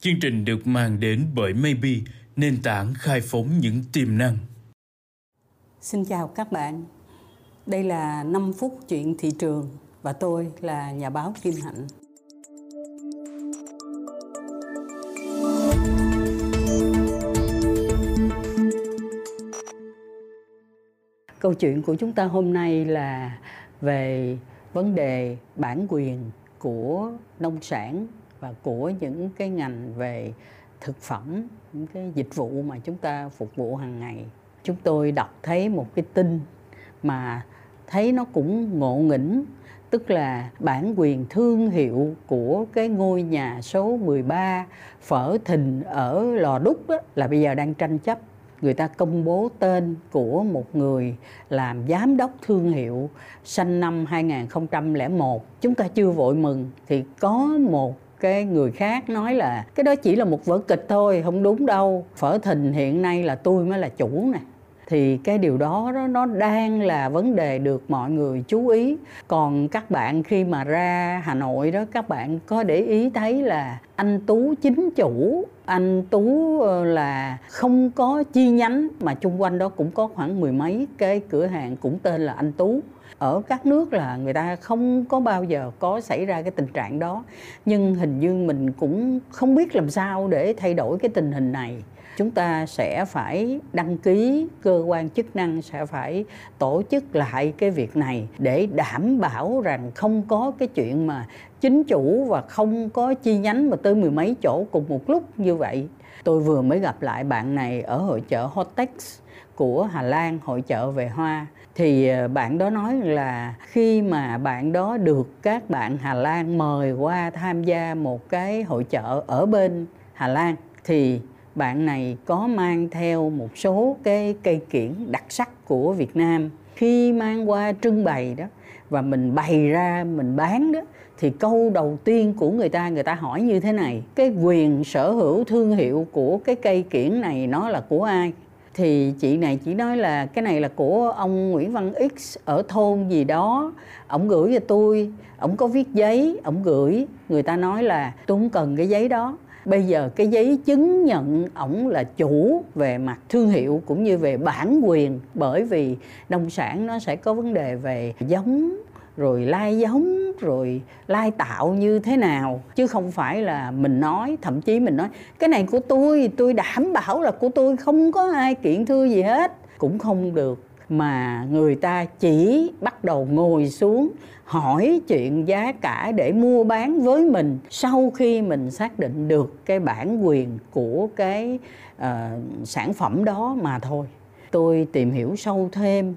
Chương trình được mang đến bởi Maybe, nền tảng khai phóng những tiềm năng. Xin chào các bạn. Đây là 5 phút chuyện thị trường và tôi là nhà báo Kim Hạnh. Câu chuyện của chúng ta hôm nay là về vấn đề bản quyền của nông sản và của những cái ngành về thực phẩm, những cái dịch vụ mà chúng ta phục vụ hàng ngày. Chúng tôi đọc thấy một cái tin mà thấy nó cũng ngộ nghĩnh, tức là bản quyền thương hiệu của cái ngôi nhà số 13 Phở Thìn ở Lò Đúc đó, là bây giờ đang tranh chấp. Người ta công bố tên của một người làm giám đốc thương hiệu sanh năm 2001. Chúng ta chưa vội mừng thì có một cái người khác nói là cái đó chỉ là một vở kịch thôi, không đúng đâu. Phở Thìn hiện nay là tôi mới là chủ nè. Thì cái điều đó nó đang là vấn đề được mọi người chú ý. Còn các bạn khi mà ra Hà Nội đó, các bạn có để ý thấy là anh Tú chính chủ, anh Tú là không có chi nhánh, mà chung quanh đó cũng có khoảng mười mấy cái cửa hàng cũng tên là anh Tú. Ở các nước là người ta không có bao giờ có xảy ra cái tình trạng đó. Nhưng hình như mình cũng không biết làm sao để thay đổi cái tình hình này. Chúng ta sẽ phải đăng ký, cơ quan chức năng sẽ phải tổ chức lại cái việc này để đảm bảo rằng không có cái chuyện mà chính chủ và không có chi nhánh mà tới mười mấy chỗ cùng một lúc như vậy. Tôi vừa mới gặp lại bạn này ở hội chợ Hotex của Hà Lan, hội chợ về hoa. Thì bạn đó nói là khi mà bạn đó được các bạn Hà Lan mời qua tham gia một cái hội chợ ở bên Hà Lan thì bạn này có mang theo một số cái cây kiển đặc sắc của Việt Nam. Khi mang qua trưng bày đó và mình bày ra mình bán đó thì câu đầu tiên của người ta hỏi như thế này: cái quyền sở hữu thương hiệu của cái cây kiển này nó là của ai? Thì chị này chỉ nói là cái này là của ông Nguyễn Văn X ở thôn gì đó, ổng gửi cho tôi, ổng có viết giấy, ổng gửi. Người ta nói là tôi không cần cái giấy đó. Bây giờ cái giấy chứng nhận ổng là chủ về mặt thương hiệu cũng như về bản quyền, bởi vì nông sản nó sẽ có vấn đề về giống, rồi lai giống, rồi lai tạo như thế nào. Chứ không phải là mình nói, thậm chí mình nói cái này của tôi đảm bảo là của tôi, không có ai kiện thưa gì hết. Cũng không được, mà người ta chỉ bắt đầu ngồi xuống hỏi chuyện giá cả để mua bán với mình sau khi mình xác định được cái bản quyền của cái sản phẩm đó mà thôi. Tôi tìm hiểu sâu thêm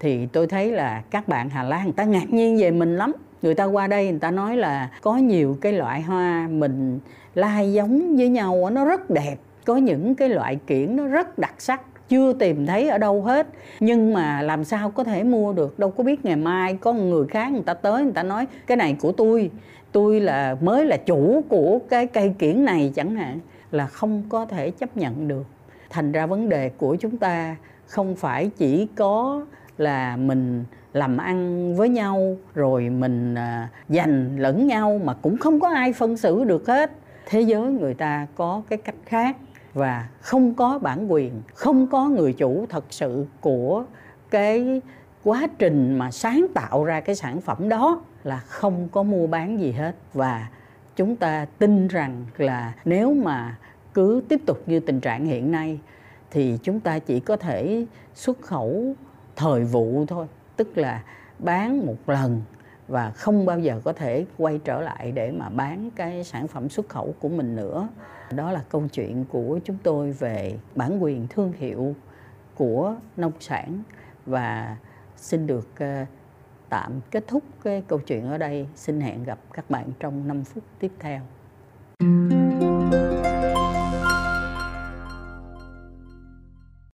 thì tôi thấy là các bạn Hà Lan người ta ngạc nhiên về mình lắm. Người ta qua đây người ta nói là có nhiều cái loại hoa mình lai giống với nhau nó rất đẹp, có những cái loại kiển nó rất đặc sắc, chưa tìm thấy ở đâu hết. Nhưng mà làm sao có thể mua được, đâu có biết ngày mai có người khác người ta tới người ta nói cái này của tôi là mới là chủ của cái cây kiển này chẳng hạn, là không có thể chấp nhận được. Thành ra vấn đề của chúng ta không phải chỉ có là mình làm ăn với nhau rồi mình giành lẫn nhau, mà cũng không có ai phân xử được hết. Thế giới người ta có cái cách khác và không có bản quyền, không có người chủ thật sự của cái quá trình mà sáng tạo ra cái sản phẩm đó, là không có mua bán gì hết. Và chúng ta tin rằng là nếu mà cứ tiếp tục như tình trạng hiện nay thì chúng ta chỉ có thể xuất khẩu thời vụ thôi, tức là bán một lần và không bao giờ có thể quay trở lại để mà bán cái sản phẩm xuất khẩu của mình nữa. Đó là câu chuyện của chúng tôi về bản quyền thương hiệu của nông sản và xin được tạm kết thúc cái câu chuyện ở đây. Xin hẹn gặp các bạn trong 5 phút tiếp theo.